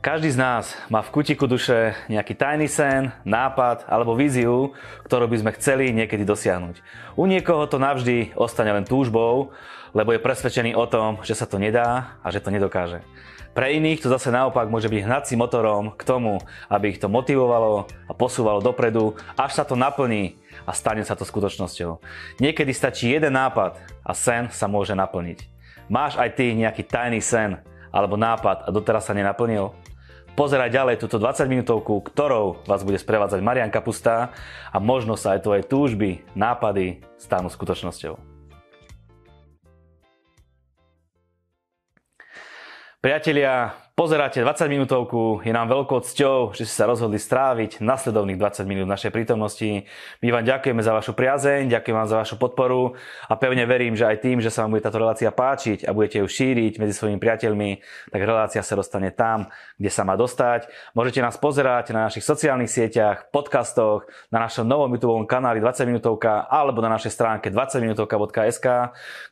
Každý z nás má v kútiku duše nejaký tajný sen, nápad alebo víziu, ktorú by sme chceli niekedy dosiahnuť. U niekoho to navždy ostane len túžbou, lebo je presvedčený o tom, že sa to nedá a že to nedokáže. Pre iných to zase naopak môže byť hnacím motorom k tomu, aby ich to motivovalo a posúvalo dopredu, až sa to naplní a stane sa to skutočnosťou. Niekedy stačí jeden nápad a sen sa môže naplniť. Máš aj ty nejaký tajný sen alebo nápad a doteraz sa nenaplnil? Pozeraj ďalej túto 20-minútovku, ktorou vás bude sprevádzať Marián Kapustá a možno sa aj tvoje túžby, nápady stanú skutočnosťou. Priatelia, pozeráte 20-minútovku, je nám veľkou cťou, že ste sa rozhodli stráviť nasledovných 20 minút našej prítomnosti. My vám ďakujeme za vašu priazeň, ďakujem vám za vašu podporu a pevne verím, že aj tým, že sa vám bude táto relácia páčiť a budete ju šíriť medzi svojimi priateľmi, tak relácia sa dostane tam, kde sa má dostať. Môžete nás pozerať na našich sociálnych sieťach, podcastoch, na našom novom YouTube kanáli 20minutovka alebo na našej stránke 20minutovka.sk,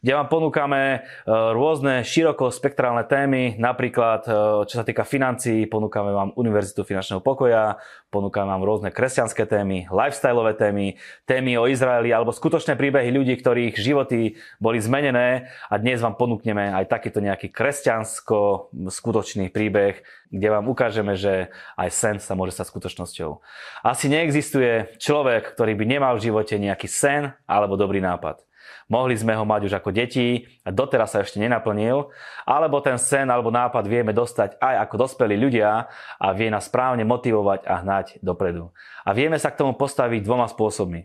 kde vám ponúkame rôzne širokospektrálne témy. Napríklad, čo sa týka financií, ponúkame vám Univerzitu finančného pokoja, ponúkame vám rôzne kresťanské témy, lifestyleové témy, témy o Izraeli alebo skutočné príbehy ľudí, ktorých životy boli zmenené, a dnes vám ponúkneme aj takýto nejaký kresťansko-skutočný príbeh, kde vám ukážeme, že aj sen sa môže stať skutočnosťou. Asi neexistuje človek, ktorý by nemal v živote nejaký sen alebo dobrý nápad. Mohli sme ho mať už ako deti a doteraz sa ešte nenaplnil, alebo ten sen alebo nápad vieme dostať aj ako dospelí ľudia a vie nás správne motivovať a hnať dopredu. A vieme sa k tomu postaviť dvoma spôsobmi.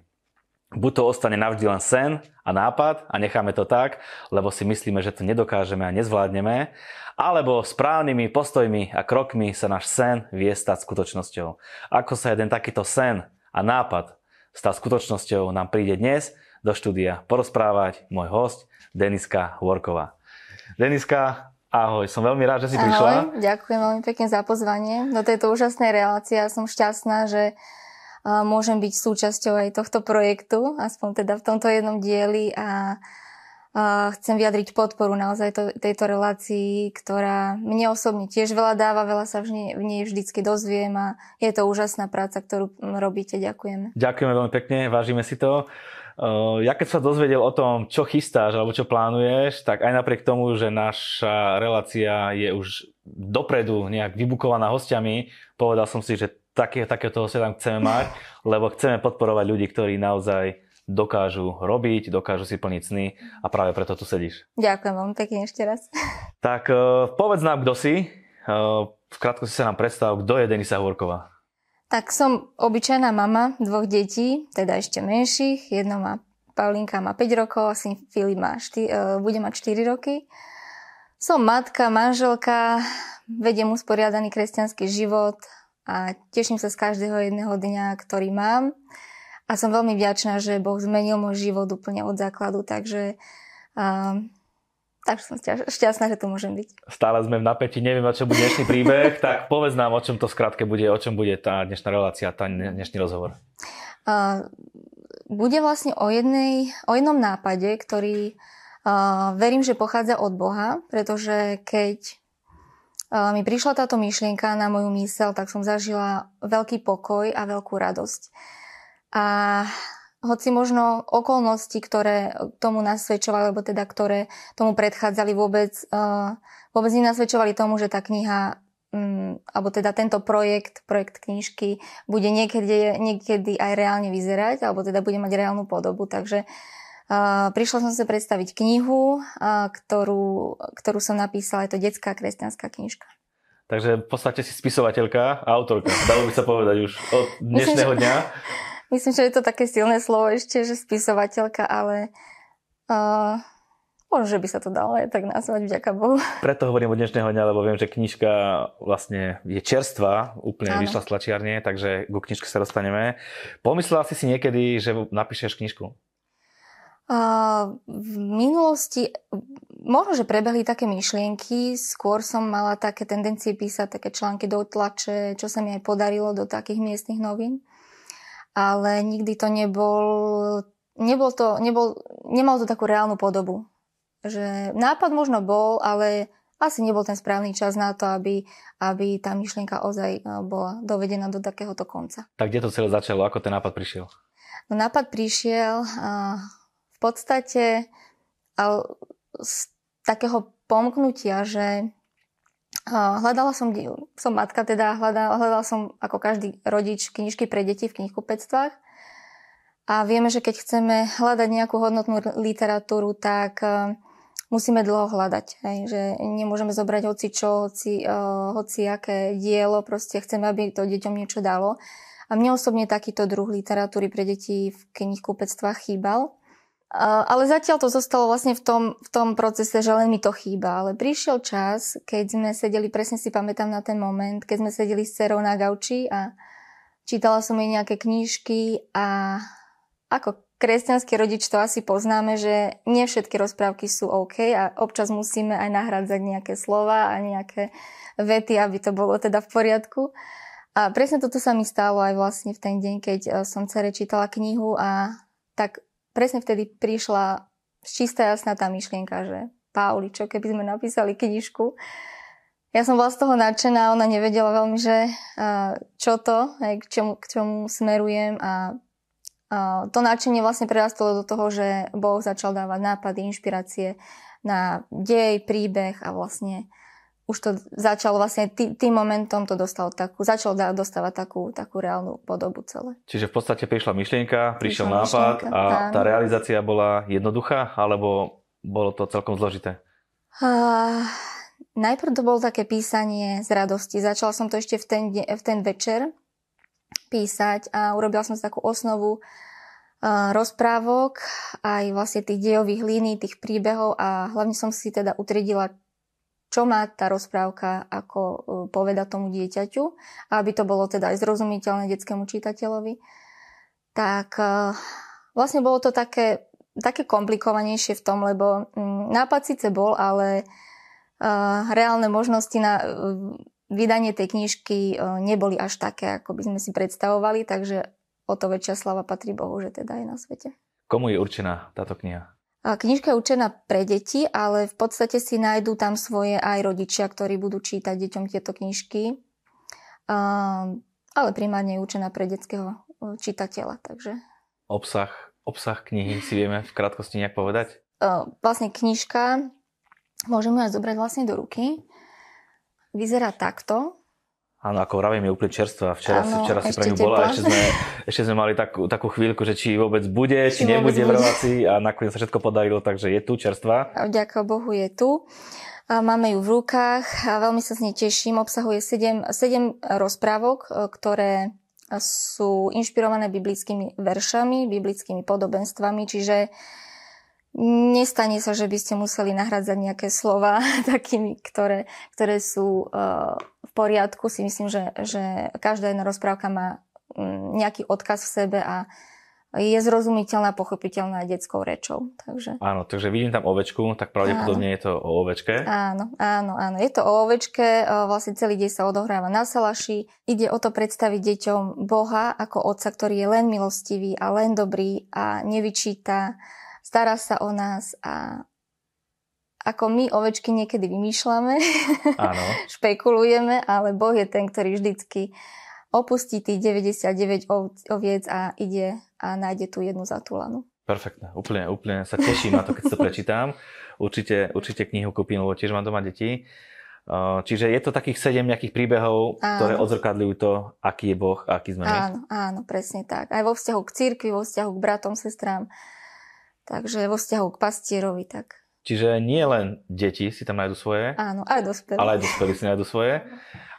Buď to ostane navždy len sen a nápad a necháme to tak, lebo si myslíme, že to nedokážeme a nezvládneme, alebo správnymi postojmi a krokmi sa náš sen vie stať skutočnosťou. Ako sa jeden takýto sen a nápad stal skutočnosťou, nám príde dnes do štúdia porozprávať môj hosť Deniska Horková. Deniska, ahoj, som veľmi rád, že si prišla. Ahoj, ďakujem veľmi pekne za pozvanie do tejto úžasnej relácie. Ja som šťastná, že môžem byť súčasťou aj tohto projektu, aspoň teda v tomto jednom dieli, a chcem vyjadriť podporu naozaj tejto relácii, ktorá mne osobne tiež veľa dáva, veľa sa v nej vždycky dozviem a je to úžasná práca, ktorú robíte. Ďakujeme. Ďakujeme veľmi pekne, vážime si to. Ja keď sa dozvedel o tom, čo chystáš alebo čo plánuješ, tak aj napriek tomu, že naša relácia je už dopredu nejak vybukovaná hostiami, povedal som si, že takéhoto hostia tam chceme mať, lebo chceme podporovať ľudí, ktorí naozaj dokážu robiť, dokážu si plniť sny, a práve preto tu sedíš. Ďakujem vám pekne ešte raz. Tak povedz nám, kto si. V krátko si sa nám predstav, kto je Deniska Horková. Tak som obyčajná mama dvoch detí, teda ešte menších. Jedno má, Paulínka má 5 rokov, syn Filip bude mať 4 roky. Som matka, manželka, vediem usporiadaný kresťanský život a teším sa z každého jedného dňa, ktorý mám. A som veľmi vďačná, že Boh zmenil môj život úplne od základu, takže som šťastná, že tu môžem byť. Stále sme v napätí, neviem, o čom bude dnešný príbeh, tak povedz nám, o čom to skrátke bude, o čom bude tá dnešná relácia, tá dnešný rozhovor. Bude vlastne o jednom nápade, ktorý verím, že pochádza od Boha, pretože keď mi prišla táto myšlienka na moju myseľ, tak som zažila veľký pokoj a veľkú radosť. A hoci možno okolnosti, ktoré tomu nasvedčovali, alebo teda ktoré tomu predchádzali, vôbec nenasvedčovali tomu, že tá kniha, alebo teda tento projekt knižky bude niekedy aj reálne vyzerať, alebo teda bude mať reálnu podobu. Takže prišla som sa predstaviť knihu, ktorú som napísala. Je to detská kresťanská knižka. Takže v podstate si spisovateľka a autorka, dalo by sa povedať už od dnešného dňa. Myslím, že je to také silné slovo ešte, že spisovateľka, ale možno, že by sa to dalo aj tak nazvať, vďaka Bohu. Preto hovorím od dnešného dňa, lebo viem, že knižka vlastne je čerstvá, úplne vyšla z tlačiarne, takže ku knižke sa dostaneme. Pomyslela si niekedy, že napíšeš knižku? V minulosti možno, že prebehli také myšlienky, skôr som mala také tendencie písať také články do tlače, čo sa mi aj podarilo do takých miestnych novín. Ale nikdy to nebol, nemal to takú reálnu podobu. Že nápad možno bol, ale asi nebol ten správny čas na to, aby tá myšlienka ozaj bola dovedená do takéhoto konca. Tak kde to celé začalo? Ako ten nápad prišiel? No, nápad prišiel v podstate z takého pomknutia, že hľadala som, som matka, ako každý rodič, knižky pre deti v knihkupectvách. A vieme, že keď chceme hľadať nejakú hodnotnú literatúru, tak musíme dlho hľadať. Hej? Že nemôžeme zobrať hociaké dielo, proste chceme, aby to deťom niečo dalo. A mne osobne takýto druh literatúry pre deti v knihkupectvách chýbal. Ale zatiaľ to zostalo vlastne v tom procese, že len mi to chýba. Ale prišiel čas, keď sme sedeli, presne si pamätám na ten moment, keď sme sedeli s dcerou na gauči a čítala som jej nejaké knížky a ako kresťanský rodič to asi poznáme, že nie všetky rozprávky sú OK a občas musíme aj nahrádzať nejaké slova a nejaké vety, aby to bolo teda v poriadku. A presne toto sa mi stalo aj vlastne v ten deň, keď som dcere čítala knihu a tak presne vtedy prišla čistá jasná tá myšlienka, že Pauli, čo keby sme napísali knižku? Ja som bola z toho nadšená, ona nevedela veľmi, že čo to, k čomu smerujem a to nadšenie vlastne prerastalo do toho, že Boh začal dávať nápady, inšpirácie na dej, príbeh a vlastne už to začalo vlastne tým momentom to začalo dostávať takú reálnu podobu celé. Čiže v podstate prišla myšlienka, prišiel nápad a tá realizácia bola jednoduchá alebo bolo to celkom zložité? Najprv to bolo také písanie z radosti. Začala som to ešte v ten večer písať a urobila som si takú osnovu rozprávok aj vlastne tých dejových línií, tých príbehov a hlavne som si teda utriedila, čo má tá rozprávka ako poveda tomu dieťaťu, aby to bolo teda aj zrozumiteľné detskému čitateľovi. Tak vlastne bolo to také komplikovanejšie v tom, lebo nápad síce bol, ale reálne možnosti na vydanie tej knižky neboli až také, ako by sme si predstavovali, takže o to väčšia sláva patrí Bohu, že teda je na svete. Komu je určená táto kniha? Knižka je určená pre deti, ale v podstate si nájdú tam svoje aj rodičia, ktorí budú čítať deťom tieto knižky. Ale primárne je určená pre detského čitateľa. Takže. Obsah knihy si vieme v krátkosti nejak povedať? Vlastne knižka, môžeme ju aj zobrať vlastne do ruky. Vyzerá takto. Áno, ako vravím, je úplne čerstvá. Včera si pre ňu bola. Ešte sme mali takú chvíľku, že či vôbec bude, či nebude v relácii a nakoniec sa všetko podarilo, takže je tu čerstvá. Vďaka Bohu je tu. Máme ju v rukách a veľmi sa z nej teším. Obsahuje 7 rozprávok, ktoré sú inšpirované biblickými veršami, biblickými podobenstvami, čiže nestane sa, že by ste museli nahradzať nejaké slova takými, ktoré sú v poriadku. Si myslím, že každá jedna rozprávka má nejaký odkaz v sebe a je zrozumiteľná, pochopiteľná detskou rečou. Takže. Áno, takže vidím tam ovečku, tak pravdepodobne áno. Je to o ovečke. Áno. Je to o ovečke, vlastne celý deň sa odohráva na salaši. Ide o to predstaviť deťom Boha ako otca, ktorý je len milostivý a len dobrý a nevyčíta. Stará sa o nás a ako my ovečky niekedy vymýšľame, špekulujeme, ale Boh je ten, ktorý vždycky opustí tých 99 oviec a ide a nájde tú jednu zatúlanú. Perfektné, úplne sa teším na to, keď to prečítam. Určite knihu kúpim, lebo tiež mám doma deti. Čiže je to takých 7 nejakých príbehov, áno, ktoré odzrkadľujú to, aký je Boh a aký sme my. Áno, presne tak. Aj vo vzťahu k cirkvi, vo vzťahu k bratom, sestrám. Takže vo vzťahu k pastierovi tak. Čiže nie len deti si tam nájdu svoje. Áno, aj dospelí. Ale aj dospelí si nájdu svoje.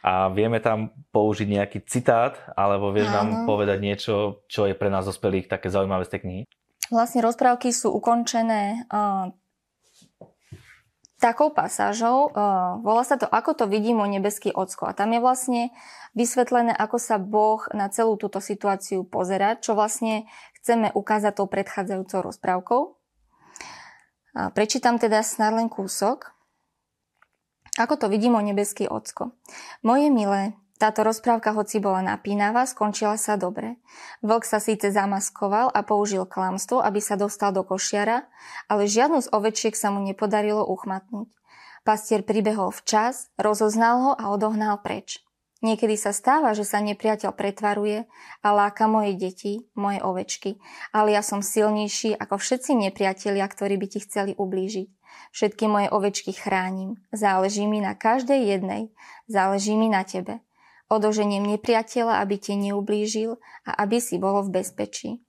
A vieme tam použiť nejaký citát, alebo vieš nám povedať niečo, čo je pre nás dospelých také zaujímavé z tej knihy? Vlastne rozprávky sú ukončené takou pasážou. Volá sa to Ako to vidí môj nebeský ocko. A tam je vlastne vysvetlené, ako sa Boh na celú túto situáciu pozerá, čo vlastne chceme ukázať tou predchádzajúcou rozprávkou. Prečítam teda snad len kúsok. Ako to vidí môj nebeský ocko. Moje milé, táto rozprávka, hoci bola napínavá, skončila sa dobre. Vlk sa síce zamaskoval a použil klamstvo, aby sa dostal do košiara, ale žiadnu z ovečiek sa mu nepodarilo uchmatnúť. Pastier pribehol včas, rozoznal ho a odohnal preč. Niekedy sa stáva, že sa nepriateľ pretvaruje a láka moje deti, moje ovečky, ale ja som silnejší ako všetci nepriatelia, ktorí by ti chceli ublížiť. Všetky moje ovečky chránim, záleží mi na každej jednej, záleží mi na tebe. Odoženiem nepriateľa, aby ti neublížil a aby si bolo v bezpečí.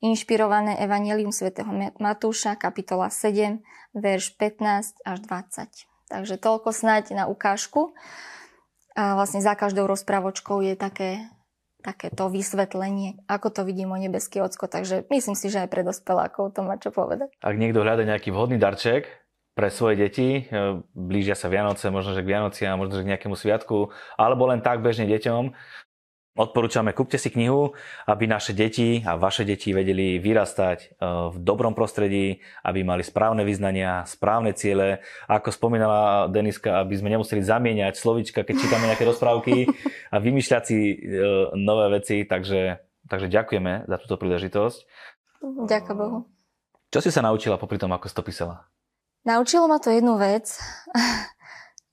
Inšpirované evanjelium svätého Matúša, kapitola 7, verš 15 až 20. Takže toľko snáď na ukážku. A vlastne za každou rozprávočkou je takéto vysvetlenie, ako to vidí môj nebeský ocko. Takže myslím si, že aj pre dospelákov to má čo povedať. Ak niekto hľada nejaký vhodný darček pre svoje deti, blížia sa Vianoce, možno že k Vianociam, možno že k nejakému sviatku, alebo len tak bežne deťom, odporúčame, kúpte si knihu, aby naše deti a vaše deti vedeli vyrastať v dobrom prostredí, aby mali správne vyznania, správne ciele. Ako spomínala Deniska, aby sme nemuseli zamieňať slovíčka, keď čítame nejaké rozprávky a vymýšľať si nové veci. Takže ďakujeme za túto príležitosť. Ďakujem Bohu. Čo si sa naučila popri tom, ako si to písala? Naučilo ma to jednu vec,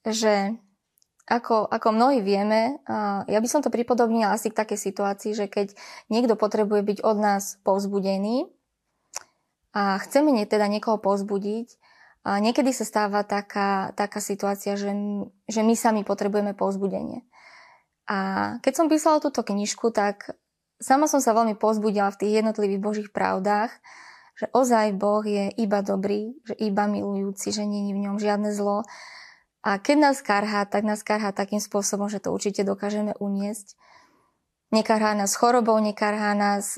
že... Ako mnohí vieme, ja by som to pripodobnila asi k takej situácii, že keď niekto potrebuje byť od nás povzbudený a chceme teda niekoho povzbudiť, a niekedy sa stáva taká situácia, že my sami potrebujeme povzbudenie. A keď som písala túto knižku, tak sama som sa veľmi povzbudila v tých jednotlivých Božích pravdách, že ozaj Boh je iba dobrý, že iba milujúci, že nie je v ňom žiadne zlo. A keď nás karhá takým spôsobom, že to určite dokážeme uniesť. Nekarhá nás chorobou, nekarhá nás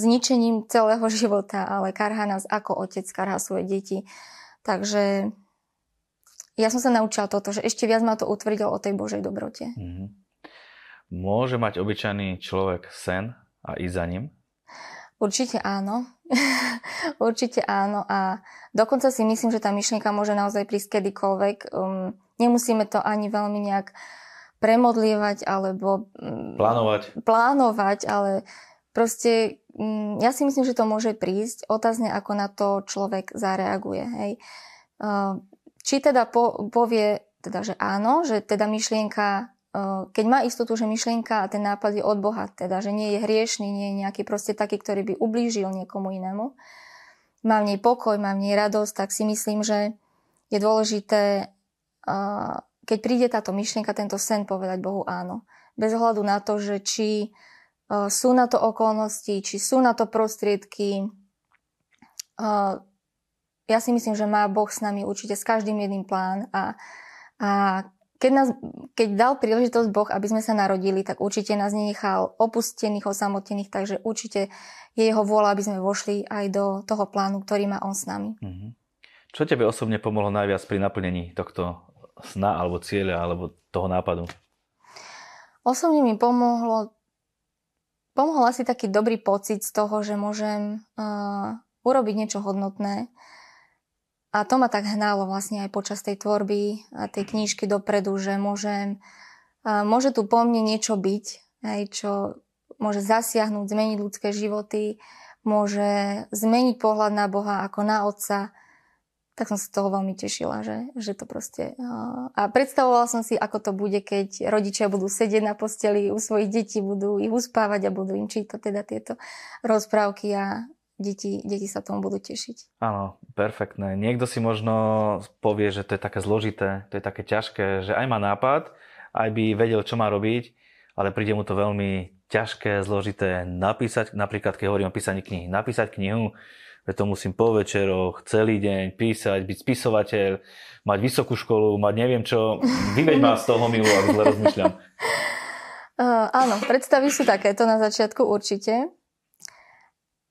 zničením celého života, ale karhá nás ako otec, karhá svoje deti. Takže ja som sa naučila toto, že ešte viac ma to utvrdilo o tej Božej dobrote. Mm-hmm. Môže mať obyčajný človek sen a ísť za ním? Určite áno. Určite áno. A dokonca si myslím, že tá myšlienka môže naozaj prísť kedykoľvek. Nemusíme to ani veľmi nejak premodlievať alebo... Plánovať, ale proste ja si myslím, že to môže prísť. Otázne, ako na to človek zareaguje. Hej. Či teda povie, teda, že áno, že teda myšlienka... Keď má istotu, že myšlienka a ten nápad je od Boha, teda, že nie je hriešný, nie je nejaký proste taký, ktorý by ublížil niekomu inému. Má v nej pokoj, má v nej radosť, tak si myslím, že je dôležité, keď príde táto myšlienka, tento sen, povedať Bohu áno. Bez ohľadu na to, že či sú na to okolnosti, či sú na to prostriedky. Ja si myslím, že má Boh s nami určite s každým jedným plán a Keď dal príležitosť Boh, aby sme sa narodili, tak určite nás nenechal opustených, osamotených, takže určite je jeho vôľa, aby sme vošli aj do toho plánu, ktorý má on s nami. Mm-hmm. Čo tebe osobne pomohlo najviac pri naplnení tohto sna, alebo cieľa, alebo toho nápadu? Osobne mi pomohol asi taký dobrý pocit z toho, že môžem urobiť niečo hodnotné. A to ma tak hnalo vlastne aj počas tej tvorby a tej knižky dopredu, že môže tu po mne niečo byť, aj čo môže zasiahnuť, zmeniť ľudské životy, môže zmeniť pohľad na Boha ako na Otca. Tak som sa toho veľmi tešila, že to proste... A predstavovala som si, ako to bude, keď rodičia budú sedieť na posteli u svojich detí, budú ich uspávať a budú im čítať teda tieto rozprávky a... Deti sa tomu budú tešiť. Áno, perfektné. Niekto si možno povie, že to je také zložité, to je také ťažké, že aj má nápad, aj by vedel, čo má robiť, ale príde mu to veľmi ťažké, zložité napísať, napríklad keď hovorím o písaní knihy, napísať knihu, že to musím po večeroch, celý deň písať, byť spisovateľ, mať vysokú školu, mať neviem čo, vyveď ma z toho milu, ak zle rozmýšľam. Áno, predstavy sú takéto na začiatku určite.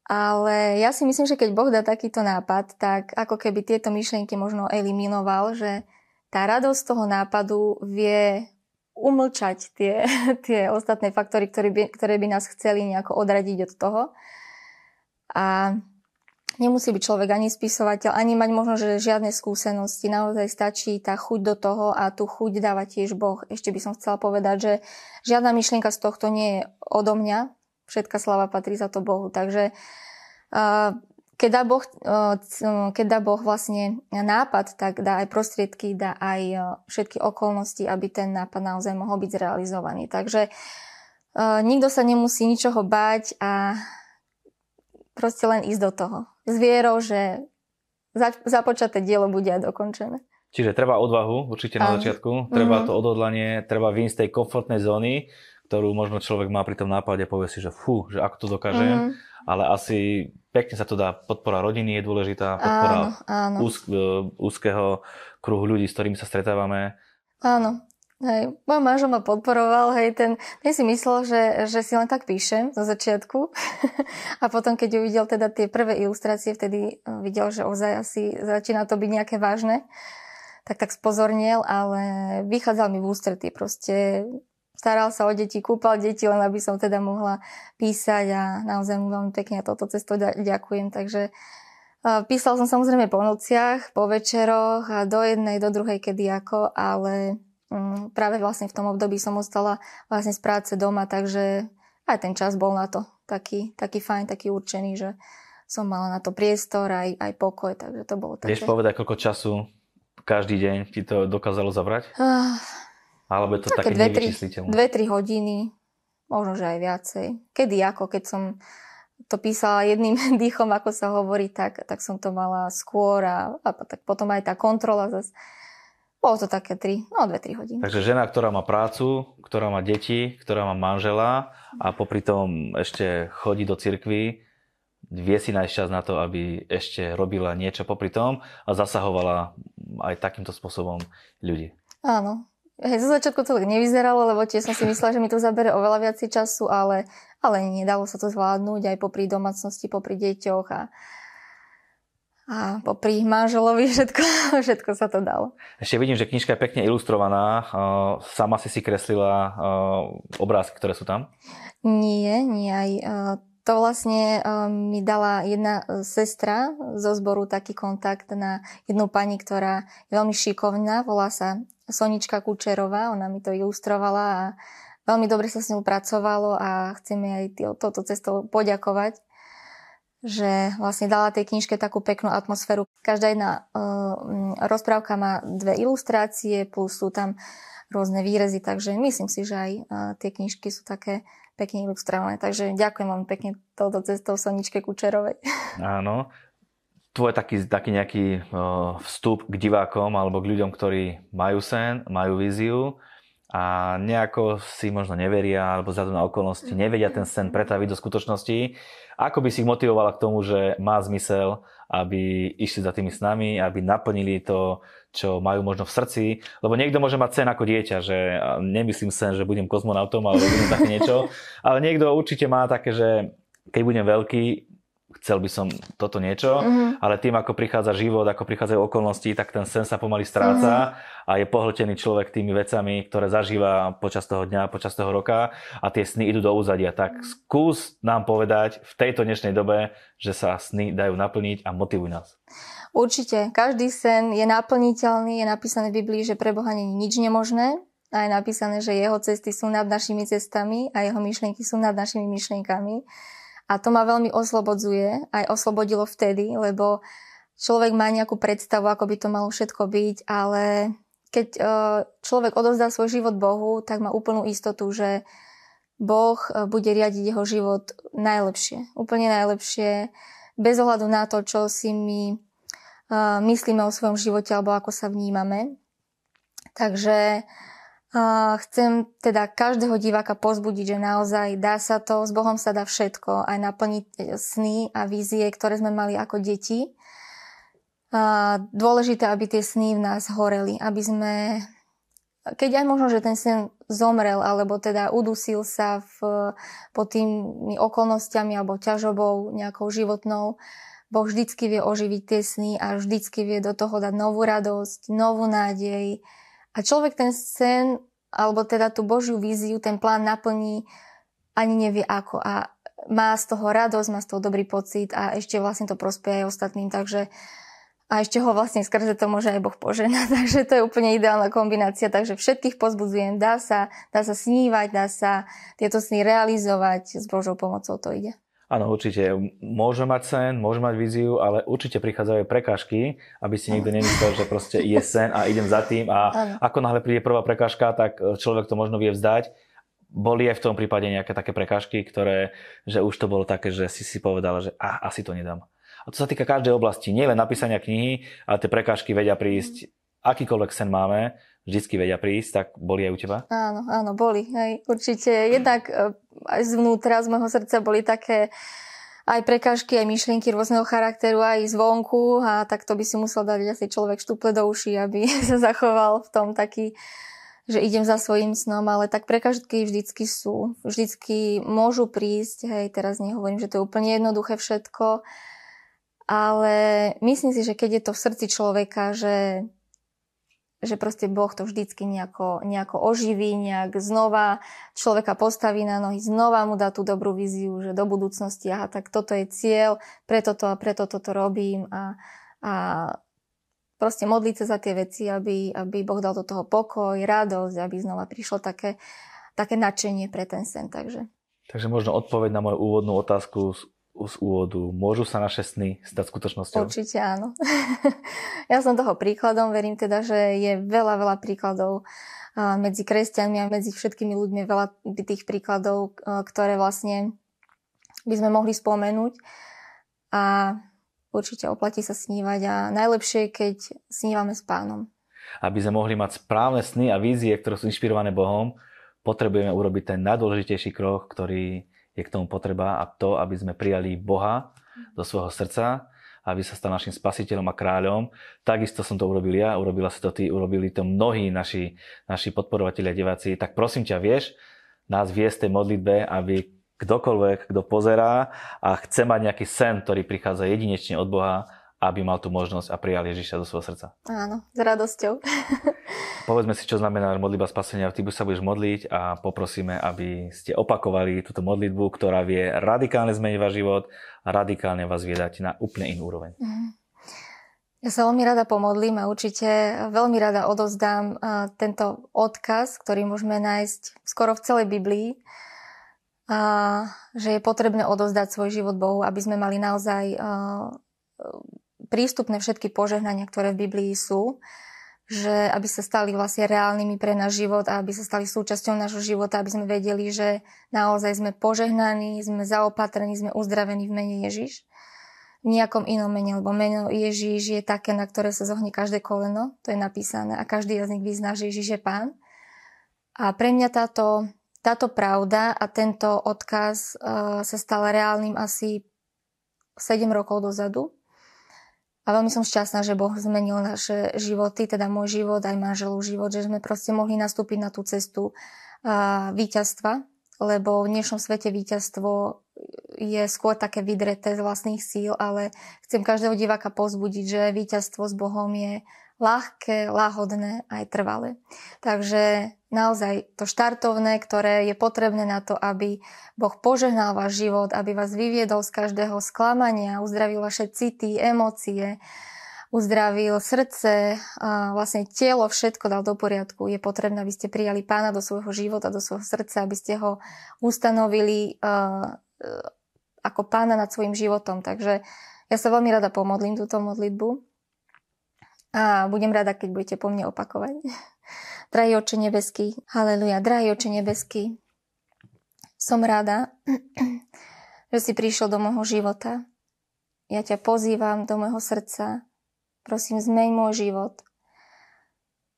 Ale ja si myslím, že keď Boh dá takýto nápad, tak ako keby tieto myšlienky možno eliminoval, že tá radosť toho nápadu vie umlčať tie ostatné faktory, ktoré by nás chceli nejako odradiť od toho. A nemusí byť človek ani spisovateľ, ani mať možno že žiadne skúsenosti. Naozaj stačí tá chuť do toho a tú chuť dáva tiež Boh. Ešte by som chcela povedať, že žiadna myšlienka z tohto nie je odo mňa. Všetká sláva patrí za to Bohu. Takže Keď dá Boh vlastne nápad, tak dá aj prostriedky, dá aj všetky okolnosti, aby ten nápad naozaj mohol byť zrealizovaný. Takže nikto sa nemusí ničoho báť a proste len ísť do toho. S vierou, že započaté dielo bude aj dokončené. Čiže treba odvahu určite na začiatku, treba to odhodlanie, treba výjsť z tej komfortnej zóny, ktorú možno človek má pri tom nápade a povie si, že fú, že ako to dokážem, ale asi... Pekne sa to dá, podpora rodiny je dôležitá, podpora úzkeho kruhu ľudí, s ktorými sa stretávame. Áno, hej. Môj manžel ma podporoval, hej, ten si myslel, že si len tak píšem zo začiatku a potom, keď uvidel teda tie prvé ilustrácie, vtedy videl, že ozaj asi začína to byť nejaké vážne, tak spozorniel, ale vychádzal mi v ústretí proste. Staral sa o deti, kúpal deti, len aby som teda mohla písať a naozaj mu veľmi pekne toto cesto ďakujem. Takže písal som samozrejme po nociach, po večeroch a do jednej, do druhej kedy ako, ale práve vlastne v tom období som ostala vlastne z práce doma, takže aj ten čas bol na to taký fajn, taký určený, že som mala na to priestor aj pokoj, takže to bolo také. Vieš povedať, koľko času každý deň ti to dokázalo zabrať? Alebo je to také nevyčísliteľné? 2-3 hodiny, možno, že aj viacej. Keď som to písala jedným dýchom, ako sa hovorí, tak som to mala skôr a tak potom aj tá kontrola zase. Bolo to také 2-3 hodiny. Takže žena, ktorá má prácu, ktorá má deti, ktorá má manžela a popri tom ešte chodí do cirkvi, vie si nájsť čas na to, aby ešte robila niečo popri tom a zasahovala aj takýmto spôsobom ľudí. Áno. Hej, zo začiatku to tak nevyzeralo, lebo tiež som si myslela, že mi to zabere oveľa viac času, ale nedalo sa to zvládnuť aj popri domácnosti, popri deťoch a popri manželovi, všetko sa to dalo. Ešte vidím, že knižka je pekne ilustrovaná. Sama si kreslila obrázky, ktoré sú tam? Nie. To vlastne mi dala jedna sestra zo zboru taký kontakt na jednu pani, ktorá je veľmi šikovná, volá sa Sonička Kučerová, ona mi to ilustrovala a veľmi dobre sa s ňou pracovalo a chcem jej aj toto cestou poďakovať, že vlastne dala tej knižke takú peknú atmosféru. Každá jedna rozprávka má dve ilustrácie, plus sú tam rôzne výrezy, takže myslím si, že aj tie knižky sú také pekne ilustrované. Takže ďakujem vám pekne touto cestou Soničke Kučerovej. Áno. Tvoj taký nejaký vstup k divákom alebo k ľuďom, ktorí majú sen, majú víziu a nejako si možno neveria alebo vzhľadom na okolnosti nevedia ten sen pretaviť do skutočnosti. Ako by si ich motivovala k tomu, že má zmysel, aby išli za tými snami, aby naplnili to, čo majú možno v srdci? Lebo niekto môže mať sen ako dieťa, že nemyslím sen, že budem kozmonautom alebo budem také niečo, ale niekto určite má také, že keď budem veľký, chcel by som toto niečo, ale tým, ako prichádza život, ako prichádzajú okolnosti, tak ten sen sa pomaly stráca a je pohltený človek tými vecami, ktoré zažíva počas toho dňa, počas toho roka a tie sny idú do úzadia. Tak skús nám povedať v tejto dnešnej dobe, že sa sny dajú naplniť a motivuj nás. Určite. Každý sen je naplniteľný, je napísané v Biblii, že pre Boha nie je nič nemožné a je napísané, že jeho cesty sú nad našimi cestami a jeho myšlienky sú nad našimi myšlienkami. A to ma veľmi oslobodzuje, aj oslobodilo vtedy, lebo človek má nejakú predstavu, ako by to malo všetko byť, ale keď človek odovzdá svoj život Bohu, tak má úplnú istotu, že Boh bude riadiť jeho život najlepšie, úplne najlepšie, bez ohľadu na to, čo si my myslíme o svojom živote alebo ako sa vnímame. Takže... chcem teda každého diváka pozbudiť, že naozaj dá sa to, s Bohom sa dá všetko, aj naplniť sny a vízie, ktoré sme mali ako deti. Dôležité, aby tie sny v nás horeli, aby sme, keď aj možno, že ten sen zomrel, alebo teda udusil sa pod tými okolnostiami alebo ťažobou nejakou životnou, Boh vždycky vie oživiť tie sny a vždycky vie do toho dať novú radosť, novú nádej. A človek ten sen, alebo teda tú Božiu víziu, ten plán naplní, ani nevie ako. A má z toho radosť, má z toho dobrý pocit a ešte vlastne to prospeje aj ostatným. Takže a ešte ho vlastne skrze to môže aj Boh poženať. Takže to je úplne ideálna kombinácia. Takže všetkých pozbudzujem. Dá sa snívať, dá sa tieto sny realizovať. S Božou pomocou to ide. Áno, určite. Môže mať sen, môže mať víziu, ale určite prichádzajú prekážky, aby si nikto nemyslel, že proste je sen a idem za tým a ako náhle príde prvá prekážka, tak človek to možno vie vzdať. Boli aj v tom prípade nejaké také prekážky, ktoré, že už to bolo také, že si povedala, že asi to nedám. A to sa týka každej oblasti, nie len napísania knihy, ale tie prekážky vedia prísť, akýkoľvek sen máme, vždycky vedia prísť, tak boli aj u teba? Áno, boli. Hej. Určite jednak aj zvnútra, z môjho srdca boli také aj prekážky, aj myšlienky rôzneho charakteru, aj zvonku a tak to by si musel dať asi človek štuple do uši, aby sa zachoval v tom taký, že idem za svojím snom, ale tak prekážky vždycky sú. Vždycky môžu prísť, hej, teraz nehovorím, že to je úplne jednoduché všetko, ale myslím si, že keď je to v srdci človeka, že proste Boh to vždycky nejako oživí, nejak znova človeka postaví na nohy, znova mu dá tú dobrú víziu, že do budúcnosti, aha, tak toto je cieľ, preto toto robím a proste modliť sa za tie veci, aby Boh dal do toho pokoj, radosť, aby znova prišlo také nadšenie pre ten sen. Takže možno odpoveď na moju úvodnú otázku z úvodu. Môžu sa naše sny stať skutočnosťou? Určite áno. Ja som toho príkladom, verím teda, že je veľa príkladov medzi kresťanmi a medzi všetkými ľuďmi, veľa tých príkladov, ktoré vlastne by sme mohli spomenúť a určite oplatí sa snívať a najlepšie, keď snívame s Pánom. Aby sme mohli mať správne sny a vízie, ktoré sú inšpirované Bohom, potrebujeme urobiť ten najdôležitejší krok, ktorý je k tomu potreba a to, aby sme prijali Boha do svojho srdca, aby sa stal našim spasiteľom a kráľom. Takisto som to urobil ja, urobila si to ty, urobili to mnohí naši podporovatelia diváci. Tak prosím ťa, vieš nás viesť tej modlitbe, aby kdokoľvek, kto pozerá a chce mať nejaký sen, ktorý prichádza jedinečne od Boha, aby mal tú možnosť a prijal Ježiša do svojho srdca. Áno, s radosťou. Povedzme si, čo znamená modlitba spasenia. Ty sa budeš modliť a poprosíme, aby ste opakovali túto modlitbu, ktorá vie radikálne zmeniť váš život a radikálne vás viedať na úplne inú úroveň. Ja sa veľmi rada pomodlím a určite veľmi rada odovzdám tento odkaz, ktorý môžeme nájsť skoro v celej Biblii, a že je potrebné odovzdať svoj život Bohu, aby sme mali naozaj prístupné všetky požehnania, ktoré v Biblii sú, že aby sa stali vlastne reálnymi pre náš život a aby sa stali súčasťou nášho života, aby sme vedeli, že naozaj sme požehnaní, sme zaopatrení, sme uzdravení v mene Ježiš. V nejakom inom mene, lebo meno Ježiš je také, na ktoré sa zohne každé koleno, to je napísané a každý jazyk vyzná, že Ježiš je Pán. A pre mňa táto pravda a tento odkaz sa stal reálnym asi 7 rokov dozadu. A veľmi som šťastná, že Boh zmenil naše životy, teda môj život, aj manželov život, že sme proste mohli nastúpiť na tú cestu víťazstva, lebo v dnešnom svete víťazstvo je skôr také vydreté z vlastných síl, ale chcem každého diváka povzbudiť, že víťazstvo s Bohom je ľahké, lahodné a aj trvalé. Takže naozaj to štartovné, ktoré je potrebné na to, aby Boh požehnal váš život, aby vás vyviedol z každého sklamania, uzdravil vaše city, emócie, uzdravil srdce, vlastne telo, všetko dal do poriadku. Je potrebné, aby ste prijali Pána do svojho života, do svojho srdca, aby ste ho ustanovili ako Pána nad svojim životom. Takže ja sa veľmi rada pomodlím túto modlitbu. A budem rada, keď budete po mne opakovať. Drahý Otče nebeský, haleluja, drahý Otče nebeský, som rada, že si prišiel do môjho života. Ja ťa pozývam do môjho srdca. Prosím, zmeň môj život.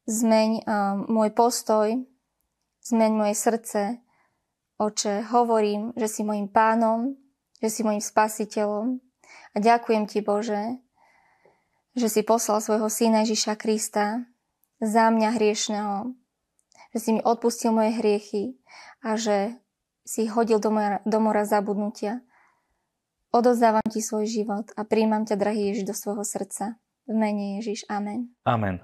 Zmeň môj postoj. Zmeň moje srdce. Otče, hovorím, že si mojím Pánom, že si mojím Spasiteľom. A ďakujem ti, Bože, že si poslal svojho Syna Ježiša Krista za mňa hriešného, že si mi odpustil moje hriechy a že si ich hodil do mora zabudnutia. Odovzdávam ti svoj život a príjmam ťa, drahý Ježiš, do svojho srdca. V mene Ježiš. Amen. Amen.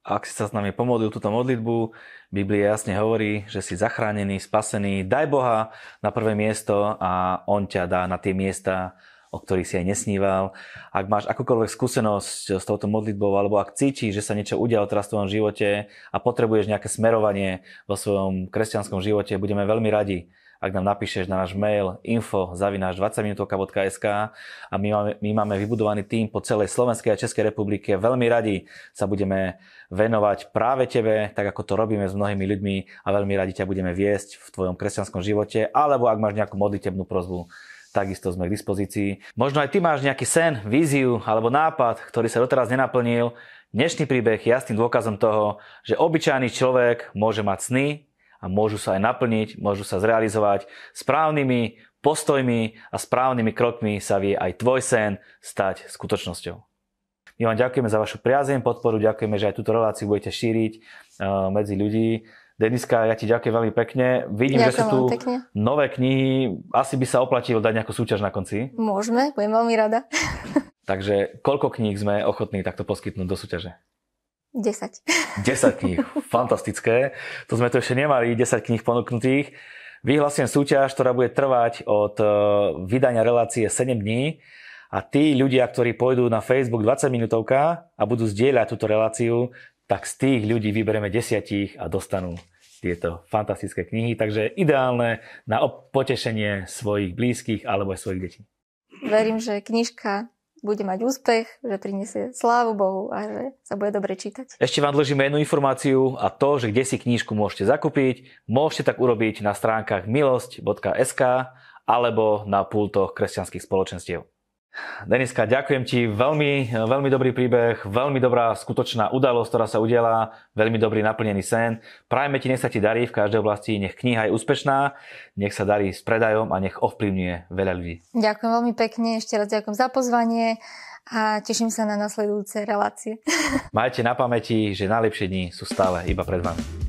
Ak si sa s nami pomodlil túto modlitbu, Biblia jasne hovorí, že si zachránený, spasený. Daj Boha na prvé miesto a On ťa dá na tie miesta, o ktorých si aj nesníval. Ak máš akúkoľvek skúsenosť s touto modlitbou, alebo ak cítiš, že sa niečo udialo teraz v tvojom živote a potrebuješ nejaké smerovanie vo svojom kresťanskom živote, budeme veľmi radi, ak nám napíšeš na náš mail info@20minutka.sk a my máme vybudovaný tím po celej Slovenskej a Českej republike. Veľmi radi sa budeme venovať práve tebe, tak ako to robíme s mnohými ľuďmi a veľmi radi ťa budeme viesť v tvojom kresťanskom živote, alebo ak máš nejakú modlitebnú prosbu, takisto sme k dispozícii. Možno aj ty máš nejaký sen, víziu alebo nápad, ktorý sa doteraz nenaplnil. Dnešný príbeh je jasným dôkazom toho, že obyčajný človek môže mať sny, a môžu sa aj naplniť, môžu sa zrealizovať. Správnymi postojmi a správnymi krokmi sa vie aj tvoj sen stať skutočnosťou. My vám ďakujeme za vašu priazeň, podporu, ďakujeme, že aj túto reláciu budete šíriť medzi ľudí. Deniska, ja ti ďakujem veľmi pekne. Vidím, ďakujem, že sú tu nové knihy. Asi by sa oplatilo dať nejakú súťaž na konci. Môžeme, budem veľmi rada. Takže koľko kníh sme ochotní takto poskytnúť do súťaže? 10. 10 kníh, fantastické. To sme tu ešte nemali, 10 kníh ponúknutých. Vyhlasujem súťaž, ktorá bude trvať od vydania relácie 7 dní. A tí ľudia, ktorí pôjdu na Facebook 20 minútovka a budú zdieľať túto reláciu, tak z tých ľudí vyberieme 10 a dostanú tieto fantastické knihy. Takže ideálne na potešenie svojich blízkych alebo aj svojich detí. Verím, že knižka bude mať úspech, že prinesie slávu Bohu a že sa bude dobre čítať. Ešte vám dlžíme jednu informáciu a to, že kde si knížku môžete zakúpiť, môžete tak urobiť na stránkach milosť.sk alebo na pultoch kresťanských spoločenstiev. Deniska, ďakujem ti, veľmi dobrý príbeh, veľmi dobrá skutočná udalosť, ktorá sa udiela, veľmi dobrý naplnený sen. Prajme ti, nech sa ti darí v každej oblasti, nech kniha je úspešná, nech sa darí s predajom a nech ovplyvňuje veľa ľudí. Ďakujem veľmi pekne, ešte raz ďakujem za pozvanie a teším sa na nasledujúce relácie. Majte na pamäti, že najlepšie dni sú stále iba pred vami.